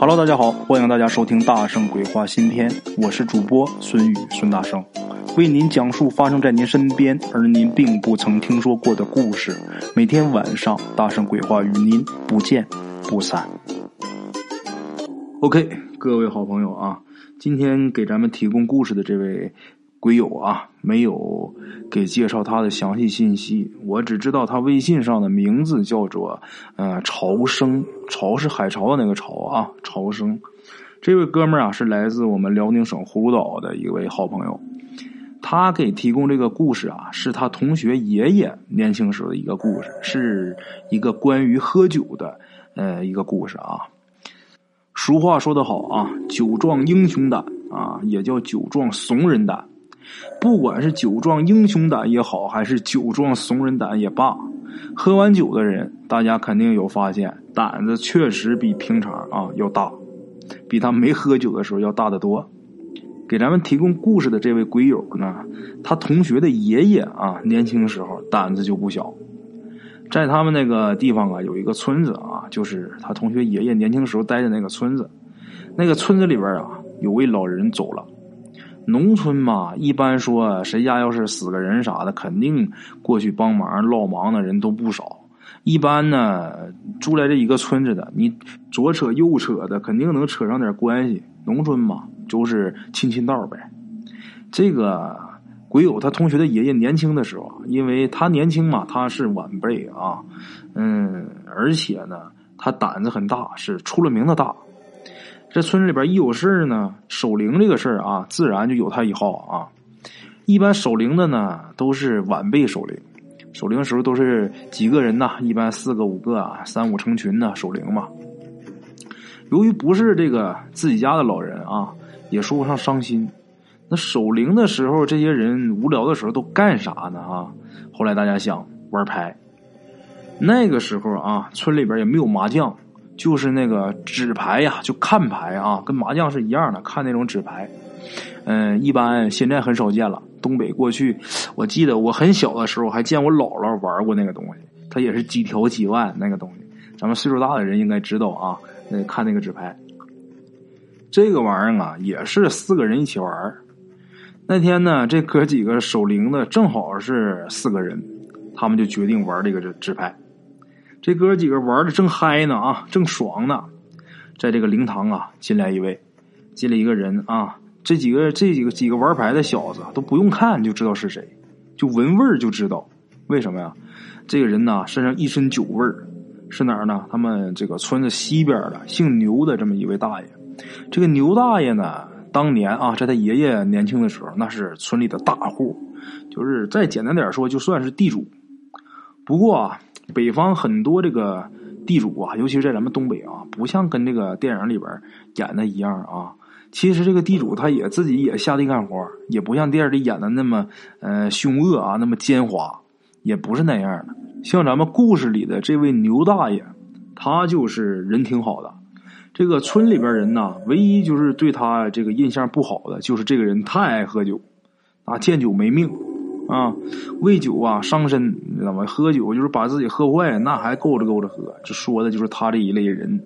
Hello， 大家好，欢迎大家收听大圣鬼话新篇，我是主播孙宇，孙大圣，为您讲述发生在您身边而您并不曾听说过的故事。每天晚上，大圣鬼话与您不见不散。OK， 各位好朋友啊，今天给咱们提供故事的这位鬼友啊，没有给介绍他的详细信息，我只知道他微信上的名字叫做潮生，潮是海潮的那个潮啊，潮生。这位哥们儿啊，是来自我们辽宁省葫芦岛的一位好朋友，他给提供这个故事啊，是他同学爷爷年轻时候的一个故事，是一个关于喝酒的一个故事啊。俗话说得好啊，酒壮英雄胆啊，也叫酒壮怂人胆。不管是酒壮英雄胆也好，还是酒壮怂人胆也罢，喝完酒的人大家肯定有发现，胆子确实比平常啊要大，比他没喝酒的时候要大得多。给咱们提供故事的这位鬼友呢，他同学的爷爷啊，年轻时候胆子就不小。在他们那个地方啊，有一个村子啊，就是他同学爷爷年轻时候待的那个村子。那个村子里边啊，有位老人走了。农村嘛，一般说谁家要是死个人啥的，肯定过去帮忙落忙的人都不少。一般呢，住在这一个村子的，你左扯右扯的，肯定能扯上点关系。农村嘛，就是亲道呗。这个鬼友他同学的爷爷年轻的时候，因为他年轻嘛，他是晚辈啊，而且呢，他胆子很大，是出了名的大。这村里边一有事儿呢，守灵这个事儿啊，自然就有他一号啊。一般守灵的呢，都是晚辈守灵，守灵的时候都是几个人呐，一般四个五个啊，三五成群呢守灵嘛。由于不是这个自己家的老人啊，也说不上伤心。那守灵的时候，这些人无聊的时候都干啥呢啊？后来大家想玩牌，那个时候啊，村里边也没有麻将。就是那个纸牌呀，就看牌啊，跟麻将是一样的，看那种纸牌。一般现在很少见了。东北过去，我记得我很小的时候还见我姥姥玩过那个东西，它也是几条几万那个东西。咱们岁数大的人应该知道啊，看那个纸牌。这个玩意儿啊，也是四个人一起玩。那天呢，这哥几个守灵的正好是四个人，他们就决定玩这个纸牌。这哥几个玩的正嗨呢啊，正爽呢，在这个灵堂啊，进来一个人啊，这几个玩牌的小子都不用看就知道是谁，就闻味儿就知道。为什么呀？这个人呢，身上一身酒味儿，是哪儿呢？他们这个村子西边的姓牛的这么一位大爷。这个牛大爷呢，当年啊，在他爷爷年轻的时候，那是村里的大户，就是再简单点说，就算是地主。不过啊，北方很多这个地主啊，尤其是在咱们东北啊，不像跟这个电影里边演的一样啊。其实这个地主他也自己也下地干活，也不像电影里演的那么凶恶啊，那么奸猾，也不是那样的。像咱们故事里的这位牛大爷，他就是人挺好的。这个村里边人呢，唯一就是对他这个印象不好的，就是这个人太爱喝酒啊，见酒没命啊，为酒啊伤身，你知道吗？喝酒就是把自己喝坏，那还够着喝。这说的就是他这一类人。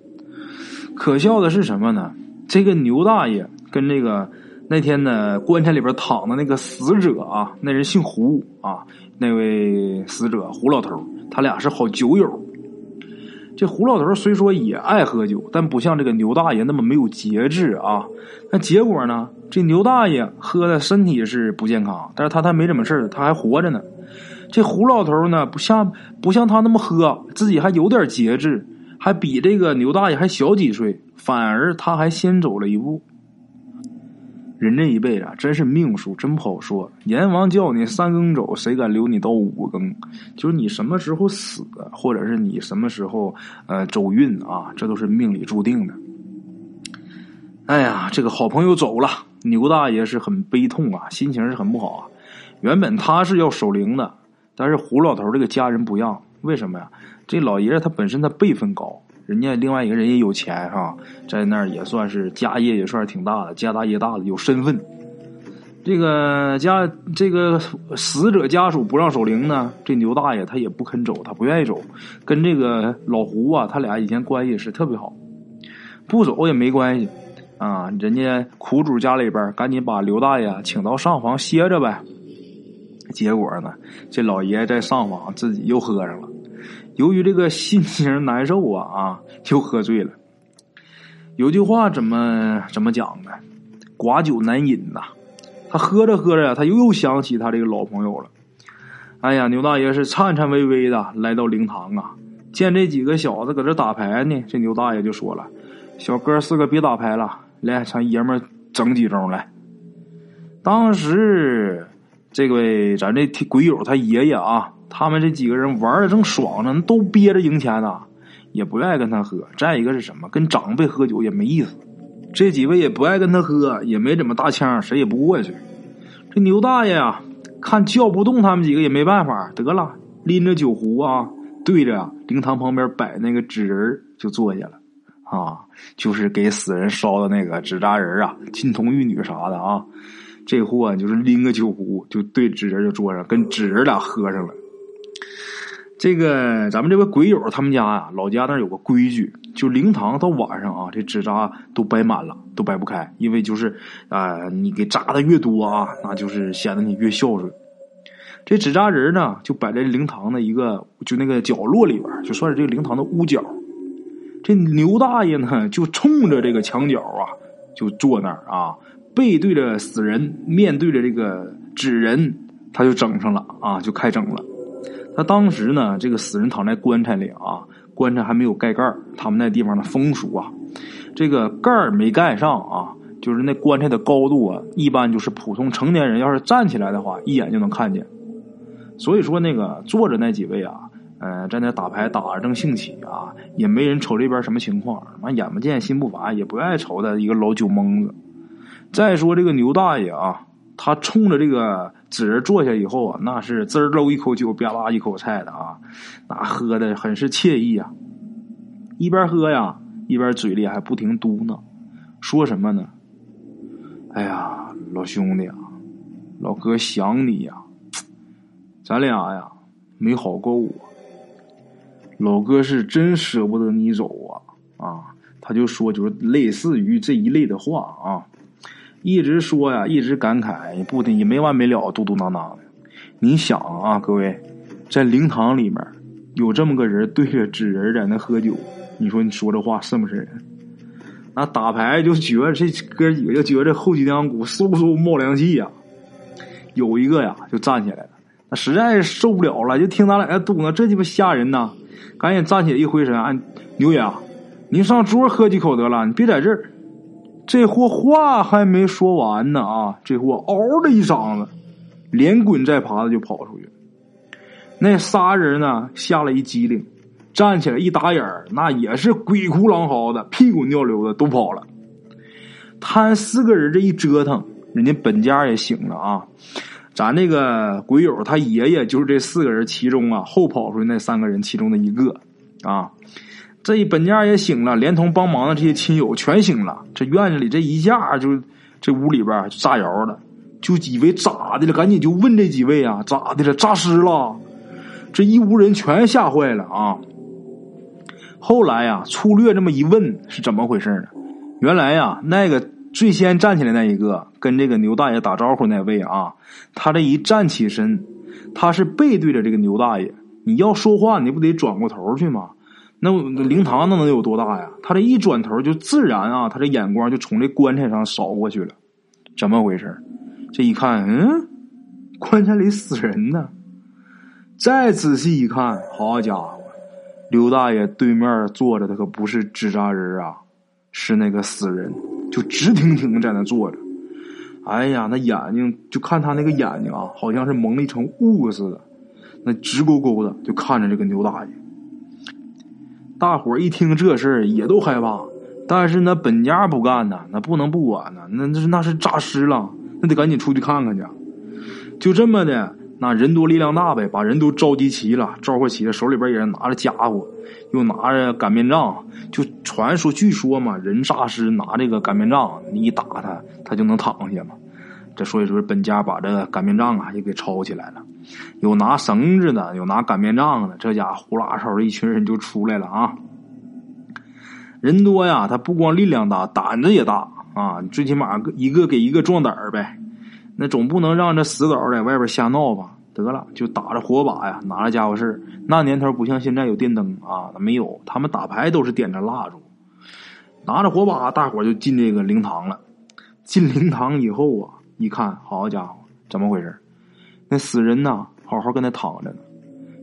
可笑的是什么呢？这个牛大爷跟这个那天呢棺材里边躺的那个死者啊，那人姓胡啊，那位死者胡老头，他俩是好酒友。这胡老头虽说也爱喝酒，但不像这个牛大爷那么没有节制啊。那结果呢，这牛大爷喝的身体是不健康，但是他没什么事，他还活着呢。这胡老头呢，不像他那么喝，自己还有点节制，还比这个牛大爷还小几岁，反而他还先走了一步。人这一辈子啊，真是命数，真不好说。阎王叫你三更走，谁敢留你到五更？就是你什么时候死，或者是你什么时候走运啊，这都是命里注定的。哎呀，这个好朋友走了，牛大爷是很悲痛啊，心情是很不好啊。原本他是要守灵的，但是胡老头这个家人不让，为什么呀？这老爷子他本身他辈分高。人家另外一个人也有钱哈，在那儿也算是家业也算是挺大的，家大业大的，有身份。这个死者家属不让守灵呢，这牛大爷他也不肯走，他不愿意走。跟这个老胡啊，他俩以前关系是特别好，不走也没关系啊。人家苦主家里边赶紧把刘大爷请到上房歇着呗。结果呢，这老爷在上房自己又喝上了，由于这个心情难受啊，又喝醉了。有句话怎么讲呢？寡酒难饮呐。他喝着喝着，他又想起他这个老朋友了。哎呀，牛大爷是颤颤巍巍的来到灵堂啊，见这几个小子搁这打牌呢。这牛大爷就说了：“小哥四个别打牌了，来，咱爷们整几盅来。”当时这位咱这鬼友他爷爷啊，他们这几个人玩的正爽呢，都憋着赢钱呢，也不爱跟他喝。再一个是什么？跟长辈喝酒也没意思。这几位也不爱跟他喝，也没怎么大枪，谁也不过去。这牛大爷啊，看叫不动他们几个也没办法，得了，拎着酒壶啊，对着灵堂旁边摆那个纸人就坐下了啊，就是给死人烧的那个纸扎人啊，金童玉女啥的啊。这货就是拎个酒壶就对纸人就坐上，跟纸人俩喝上了。这个咱们这位鬼友他们家啊，老家那儿有个规矩，就灵堂到晚上啊，这纸扎都摆满了，都摆不开，因为就是你给扎的越多啊，那就是显得你越孝顺。这纸扎人呢，就摆在灵堂的一个就那个角落里边，就算是这个灵堂的屋角。这牛大爷呢，就冲着这个墙角啊，就坐那儿啊，背对着死人，面对着这个纸人，他就整上了啊，就开整了。他当时呢，这个死人躺在棺材里啊，棺材还没有盖盖，他们那地方的风俗啊，这个盖没盖上啊，就是那棺材的高度啊，一般就是普通成年人要是站起来的话，一眼就能看见。所以说那个坐着那几位啊，在那打牌打得正兴起啊，也没人瞅这边什么情况，眼不见心不烦，也不爱瞅的一个老酒蒙子。再说这个牛大爷啊，他冲着这个纸人坐下以后啊，那是滋儿漏一口酒，啪啦一口菜的啊，那喝的很是惬意啊。一边喝呀，一边嘴里还不停嘟囔，说什么呢？哎呀，老兄弟啊，老哥想你呀，咱俩呀没好够啊，老哥是真舍不得你走啊，他就说就是类似于这一类的话啊。一直说呀，一直感慨，不停也没完没了，嘟嘟囔囔的。你想啊，各位，在灵堂里面有这么个人对着纸人在那喝酒，你说你说这话是不是人？那打牌就觉得这哥几个就觉得后脊梁骨嗖嗖冒凉气呀。有一个呀就站起来了，那实在受不了了，就听咱俩在嘟囔，这鸡巴吓人呐！赶紧站起来一回神，牛爷，您上桌喝几口得了，你别在这儿。这货话还没说完呢啊，这货嗷的一嗓子，连滚带爬的就跑出去。那仨人呢吓了一激灵，站起来一打眼儿，那也是鬼哭狼嚎的，屁滚尿流的都跑了。他四个人这一折腾，人家本家也醒了啊。咱那个鬼友他爷爷就是这四个人其中啊，后跑出去那三个人其中的一个啊。这一本家也醒了，连同帮忙的这些亲友全醒了。这院子里这一下就这屋里边就炸窑了，就以为咋的了，赶紧就问这几位啊，咋的了，诈尸了。这一屋人全吓坏了啊。后来啊，粗略这么一问是怎么回事呢？原来啊，那个最先站起来那一个跟这个牛大爷打招呼那位啊，他这一站起身，他是背对着这个牛大爷，你要说话你不得转过头去吗？那灵堂那能有多大呀？他这一转头就自然啊，他这眼光就从这棺材上扫过去了。怎么回事？这一看，棺材里死人呢。再仔细一看，好家伙，刘大爷对面坐着的可不是纸扎人啊，是那个死人，就直挺挺在那坐着。哎呀，那眼睛就看他那个眼睛啊，好像是蒙了一层雾似的，那直勾勾的就看着这个牛大爷。大伙儿一听这事儿也都害怕，但是那本家不干呐，那不能不管呐，那是诈尸了，那得赶紧出去看看去。就这么的，那人多力量大呗，把人都召集齐了，召唤齐了，手里边也拿着家伙，又拿着擀面杖。就传说据说嘛，人诈尸拿这个擀面杖，你一打他就能躺下嘛。这所以说本家把这擀面杖啊也给抄起来了，有拿绳子的，有拿擀面杖的，这家呼啦哨的一群人就出来了啊。人多呀，他不光力量大，胆子也大啊，最起码一个给一个壮胆儿呗，那总不能让这死狗在外边瞎闹吧。得了，就打着火把呀，拿着家伙事。那年头不像现在有电灯啊，没有，他们打牌都是点着蜡烛，拿着火把，大伙就进这个灵堂了。进灵堂以后啊，一看，好家伙，怎么回事？那死人呢，好好跟他躺着呢；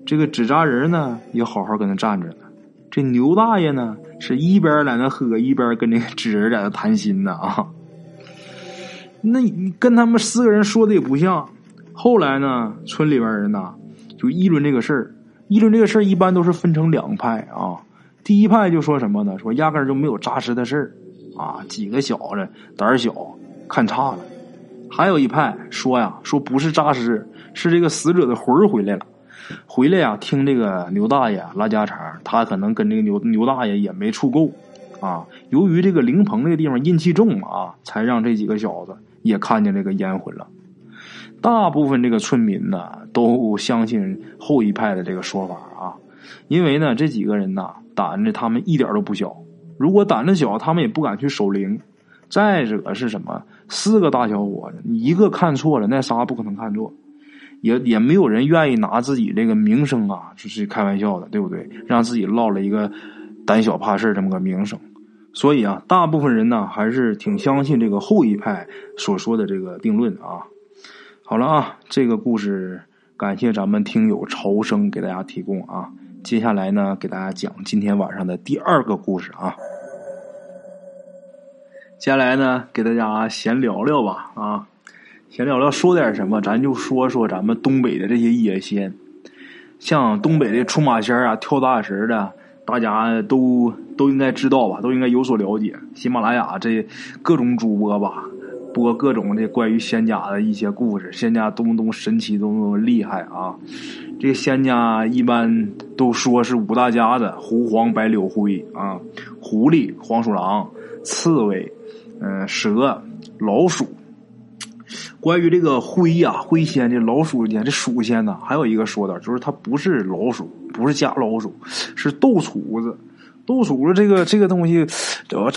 这个纸扎人呢，也好好跟他站着呢；这牛大爷呢，是一边在那喝，一边跟那个纸人在那谈心呢啊。那你跟他们四个人说的也不像。后来呢，村里边人呢就议论这个事儿，议论这个事儿一般都是分成两派啊。第一派就说什么呢？说压根儿就没有诈尸的事儿啊，几个小子胆儿小，看差了。还有一派说呀，说不是诈尸，是这个死者的魂儿回来了，回来呀听这个牛大爷拉家常，他可能跟这个牛大爷也没处够啊。由于这个灵棚这个地方阴气重啊，才让这几个小子也看见这个烟魂了。大部分这个村民呢都相信后一派的这个说法啊，因为呢这几个人呢胆子他们一点都不小，如果胆子小他们也不敢去守灵。再者是什么，四个大小伙子一个看错了，那仨不可能看错，也没有人愿意拿自己这个名声啊就是开玩笑的，对不对？让自己落了一个胆小怕事这么个名声。所以啊，大部分人呢还是挺相信这个后一派所说的这个定论啊。好了啊，这个故事感谢咱们听友潮生给大家提供啊。接下来呢，给大家讲今天晚上的第二个故事啊。接下来呢，给大家闲聊聊吧啊，闲聊聊说点什么，咱就说说咱们东北的这些野仙，像东北的出马仙啊、跳大神的，大家都应该知道吧，都应该有所了解。喜马拉雅这各种主播吧。播各种这关于仙家的一些故事，仙家东神奇东厉害啊！这个仙家一般都说是五大家的：狐、黄、白、柳、灰啊。狐狸、黄鼠狼、刺猬、蛇、老鼠。关于这个灰呀、灰仙、这老鼠仙、这鼠仙呢，还有一个说的就是它不是老鼠，不是家老鼠，是斗鼠子。豆鼠子这个东西，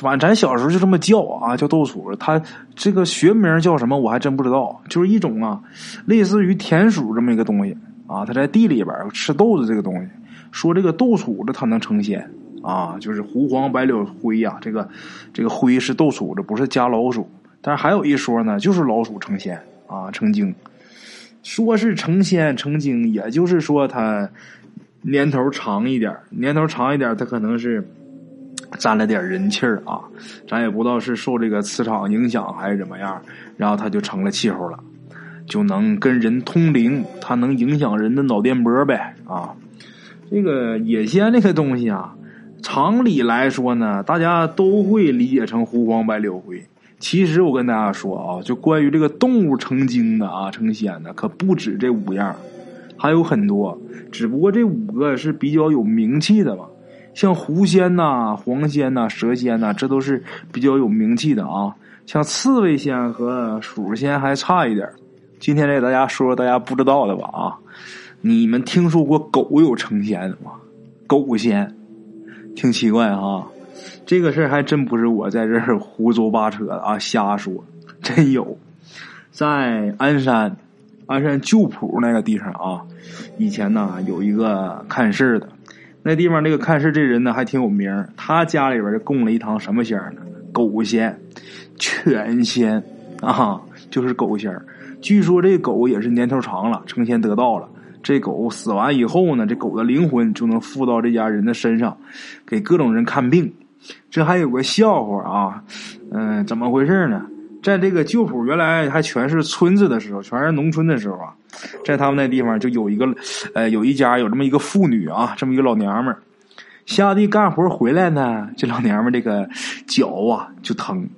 反正咱小时候就这么叫啊，叫豆鼠子。它这个学名叫什么我还真不知道，就是一种啊，类似于田鼠这么一个东西啊。它在地里边吃豆子这个东西，说这个豆鼠子它能成仙啊，就是狐黄白柳灰呀、啊，这个灰是豆鼠子，不是家老鼠。但是还有一说呢，就是老鼠成仙啊，成精。说是成仙成精，也就是说它。年头长一点他可能是沾了点人气儿啊，咱也不知道是受这个磁场影响还是怎么样，然后他就成了气候了，就能跟人通灵，他能影响人的脑电波呗啊。这个野仙这个东西啊，常理来说呢，大家都会理解成狐黄白柳灰。其实我跟大家说啊，就关于这个动物成精的啊、成仙的，可不止这五样。还有很多，只不过这五个是比较有名气的吧，像狐仙呐、黄仙呐、蛇仙呐，这都是比较有名气的啊。像刺猬仙和鼠仙还差一点。今天给大家说大家不知道的吧啊，你们听说过狗有成仙的吗？狗仙，挺奇怪啊，这个事儿还真不是我在这儿胡诌八扯的啊，瞎说，真有，在鞍山旧浦那个地方啊，以前呢有一个看事的，那地方那个看事这人呢还挺有名，他家里边就供了一堂什么仙呢？狗仙、犬仙啊，就是狗仙。据说这狗也是年头长了，成仙得道了。这狗死完以后呢，这狗的灵魂就能附到这家人的身上，给各种人看病。这还有个笑话啊，怎么回事呢？在这个旧浦原来还全是村子的时候，全是农村的时候啊，在他们那地方就有一个有这么一个妇女啊，这么一个老娘们儿下地干活回来呢，这老娘们儿这个脚啊就疼，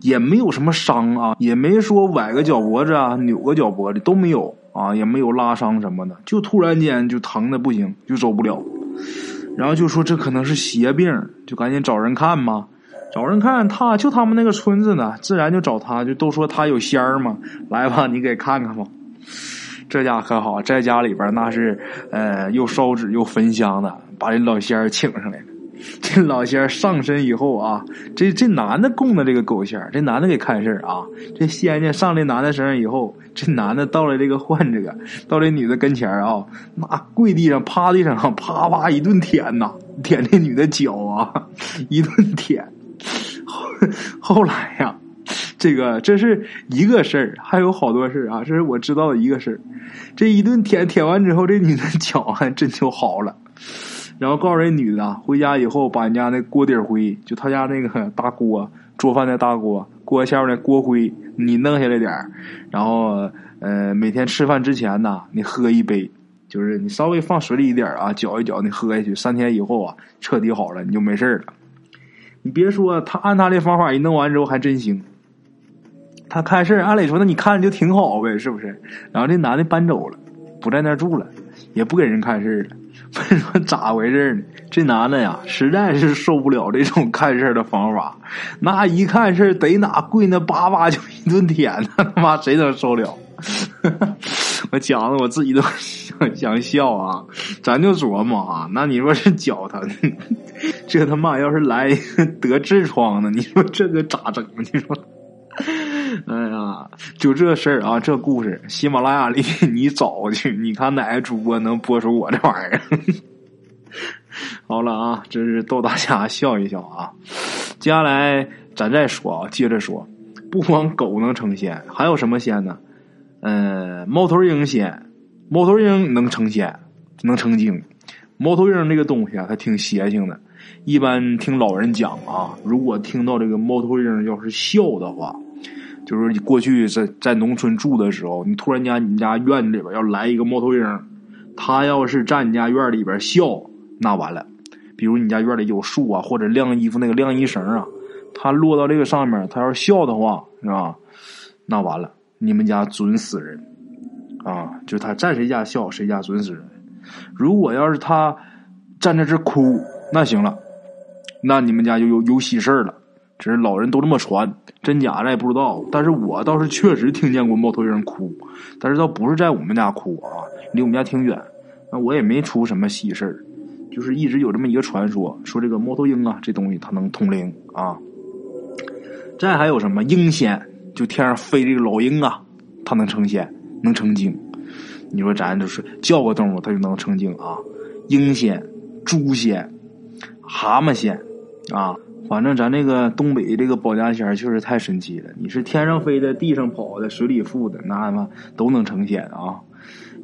也没有什么伤啊，也没说崴个脚脖子啊、扭个脚脖子都没有啊，也没有拉伤什么的，就突然间就疼的不行，就走不了，然后就说这可能是邪病，就赶紧找人看嘛。找人看他，就他们那个村子呢，自然就找他，就都说他有仙儿嘛，来吧，你给看看吧。这家可好，在家里边那是又烧纸又焚香的，把这老仙儿请上来了。这老仙儿上身以后啊，这男的供的这个狗仙儿，这男的给看事儿啊。这仙家上这男的身上以后，这男的到了这个换这个，到这女的跟前儿啊，那跪地上趴地上啪啪一顿舔呐，舔这女的脚啊，一顿舔。后来呀，这个这是一个事儿，还有好多事儿啊，这是我知道的一个事儿。这一顿舔完之后，这女的脚还真就好了。然后告诉这女的，回家以后把人家那锅底灰，就他家那个大锅，做饭的大锅，锅下面的锅灰，你弄下来点儿。然后每天吃饭之前呢，你喝一杯，就是你稍微放水里一点啊，搅一搅，你喝下去，3天以后啊，彻底好了，你就没事了。你别说，他按他这方法一弄完之后还真行。他看事儿，按理说那你看就挺好呗，是不是？然后这男的搬走了，不在那儿住了，也不给人看事儿了。问说咋回事呢？这男的呀，实在是受不了这种看事儿的方法，那一看事儿得哪跪那叭叭就一顿舔，他妈谁能受了？我讲的我自己都想笑啊！咱就琢磨啊，那你说是脚疼，这他妈要是来得痔疮呢？你说这个咋整？你说？哎呀，就这事儿啊，这故事，喜马拉雅里你找去，你看哪个主播能播出我这玩意儿？好了啊，这是逗大家笑一笑啊。接下来咱再说啊，接着说，不光狗能成仙，还有什么仙呢？猫头鹰仙，猫头鹰能成仙，能成精。猫头鹰这个东西啊，它挺邪性的。一般听老人讲啊，如果听到这个猫头鹰要是笑的话，就是你过去在农村住的时候，你突然间你家院里边要来一个猫头鹰，他要是站你家院里边笑，那完了。比如你家院里有树啊，或者晾衣服那个晾衣绳啊，他落到这个上面，他要是笑的话，是吧？那完了，你们家准死人啊！就他站谁家笑，谁家准死人。如果要是他站在这哭，那行了，那你们家就有喜事儿了。只是老人都这么传，真假咱也不知道。但是我倒是确实听见过猫头鹰哭，但是倒不是在我们家哭啊，离我们家挺远。那我也没出什么喜事儿，就是一直有这么一个传说，说这个猫头鹰啊，这东西它能通灵啊。再还有什么鹰仙，就天上飞这个老鹰啊，它能成仙，能成精。你说咱就是叫个动物，它就能成精啊。鹰仙、猪仙、蛤蟆仙啊。反正咱这个东北这个保家仙确实太神奇了，你是天上飞的，地上跑的，水里浮的，那嘛都能成仙啊。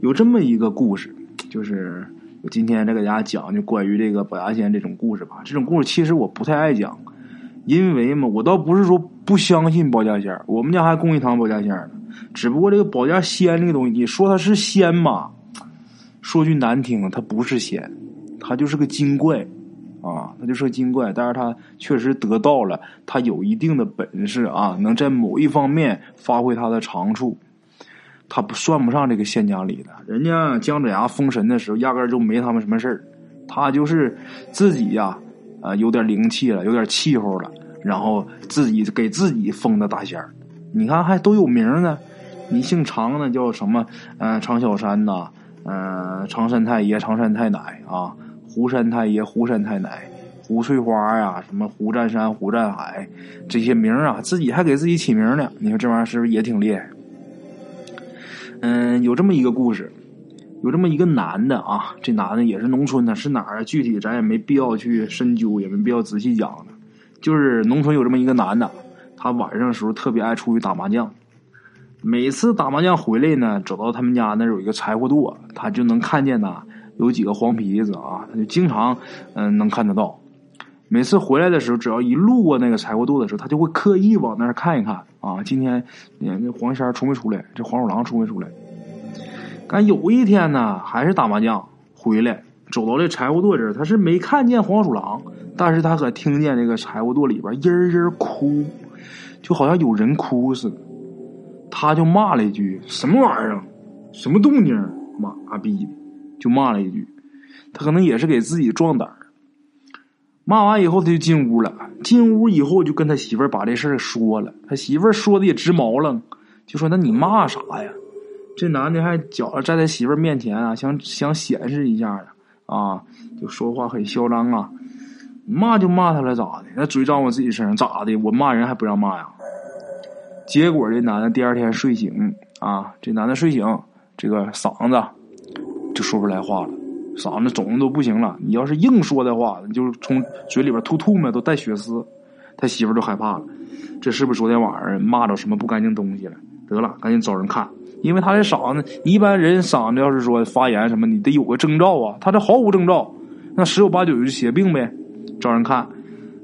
有这么一个故事，就是我今天再给大家讲，就关于这个保家仙这种故事吧。这种故事其实我不太爱讲，因为嘛，我倒不是说不相信保家仙，我们家还供一堂保家仙呢。只不过这个保家仙这个东西，你说它是仙嘛，说句难听，它不是仙，它就是个精怪。啊，他就是个精怪，但是他确实得到了，他有一定的本事啊，能在某一方面发挥他的长处。他不算不上这个仙家里的，人家姜子牙封神的时候压根儿就没他们什么事儿，他就是自己呀，有点灵气了，有点气候了，然后自己给自己封的大仙儿。你看还都有名呢，你姓常呢叫什么？常小山呐，常山太爷、常山太奶啊。湖山太爷、湖山太奶、湖翠花呀、什么湖占山、湖占海，这些名啊，自己还给自己起名呢。你说这玩意儿是不是也挺厉害？有这么一个故事，有这么一个男的啊，这男的也是农村的，是哪儿？具体咱也没必要去深究，也没必要仔细讲的。就是农村有这么一个男的，他晚上的时候特别爱出去打麻将。每次打麻将回来呢，走到他们家那有一个柴火垛，他就能看见呢。有几个黄皮子啊，他就经常能看得到。每次回来的时候，只要一路过那个柴火垛的时候，他就会刻意往那儿看一看啊。今天这黄仙出没出来？这黄鼠狼出没出来？但有一天呢，还是打麻将回来，走到这柴火垛这儿，他是没看见黄鼠狼，但是他可听见这个柴火垛里边嘤嘤哭，就好像有人哭似的。他就骂了一句：“什么玩意儿？什么动静？妈逼的！”就骂了一句，他可能也是给自己壮胆儿。骂完以后他就进屋了，进屋以后就跟他媳妇儿把这事儿说了，他媳妇儿说的也直毛愣，就说那你骂啥呀？这男的还搅着在他媳妇儿面前啊，想显示一下呢啊，就说话很嚣张啊，骂就骂他了咋的？那嘴长我自己身上咋的？我骂人还不让骂呀？结果这男的第二天睡醒啊，这男的睡醒，这个嗓子就说不出来话了，嗓子肿的都不行了。你要是硬说的话，你就是从嘴里边吐吐沫，都带血丝。他媳妇都害怕了，这是不是昨天晚上骂着什么不干净东西了？得了，赶紧找人看，因为他这嗓子，一般人嗓子要是说发炎什么，你得有个征兆啊，他这毫无征兆，那十有八九就血病呗。找人看，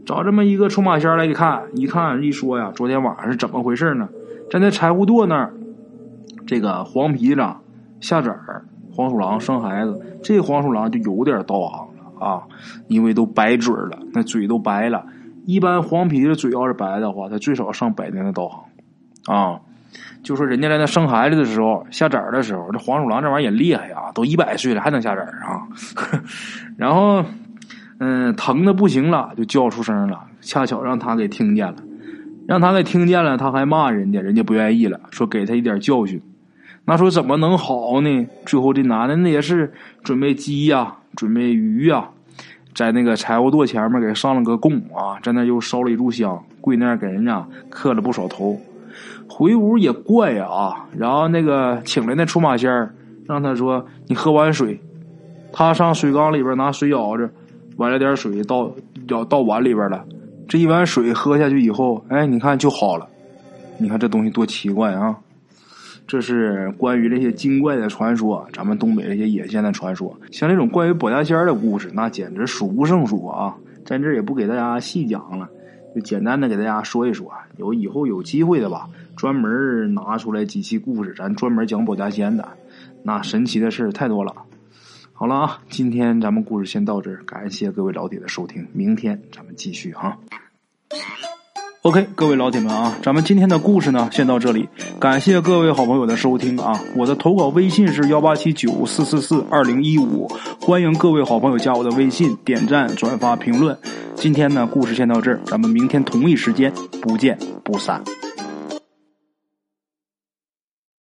找这么一个出马仙来给看，一看一说呀，昨天晚上是怎么回事呢？站在柴胡垛那儿，这个黄皮子、下子儿、黄鼠狼生孩子，这黄鼠狼就有点道行了啊，因为都白嘴了，那嘴都白了。一般黄皮子嘴要是白的话，他最少上100年的道行啊。就说人家在那生孩子的时候，下崽的时候，这黄鼠狼这玩意儿也厉害呀，都100岁了还能下崽啊。然后疼的不行了，就叫出声了，恰巧让他给听见了，他还骂人家，人家不愿意了，说给他一点教训。那说怎么能好呢？最后这男的那也是准备鸡呀，准备鱼呀，在那个柴火垛前面给上了个供啊，在那又烧了一炷香，跪那儿给人家磕了不少头。回屋也怪啊，然后那个请来那出马仙儿，让他说你喝碗水，他上水缸里边拿水舀着，崴了点水到碗里边了。这一碗水喝下去以后，哎，你看就好了。你看这东西多奇怪啊！这是关于这些精怪的传说，咱们东北这些野仙的传说，像这种关于保家仙的故事，那简直数不胜数啊！咱这也不给大家细讲了，就简单的给大家说一说。以后有机会的吧，专门拿出来几期故事，咱专门讲保家仙的，那神奇的事太多了。好了啊，今天咱们故事先到这儿，感谢各位老铁的收听，明天咱们继续哈。OK， 各位老铁们啊，咱们今天的故事呢先到这里，感谢各位好朋友的收听啊！我的投稿微信是18794444015，欢迎各位好朋友加我的微信，点赞、转发、评论。今天呢故事先到这儿，咱们明天同一时间不见不散。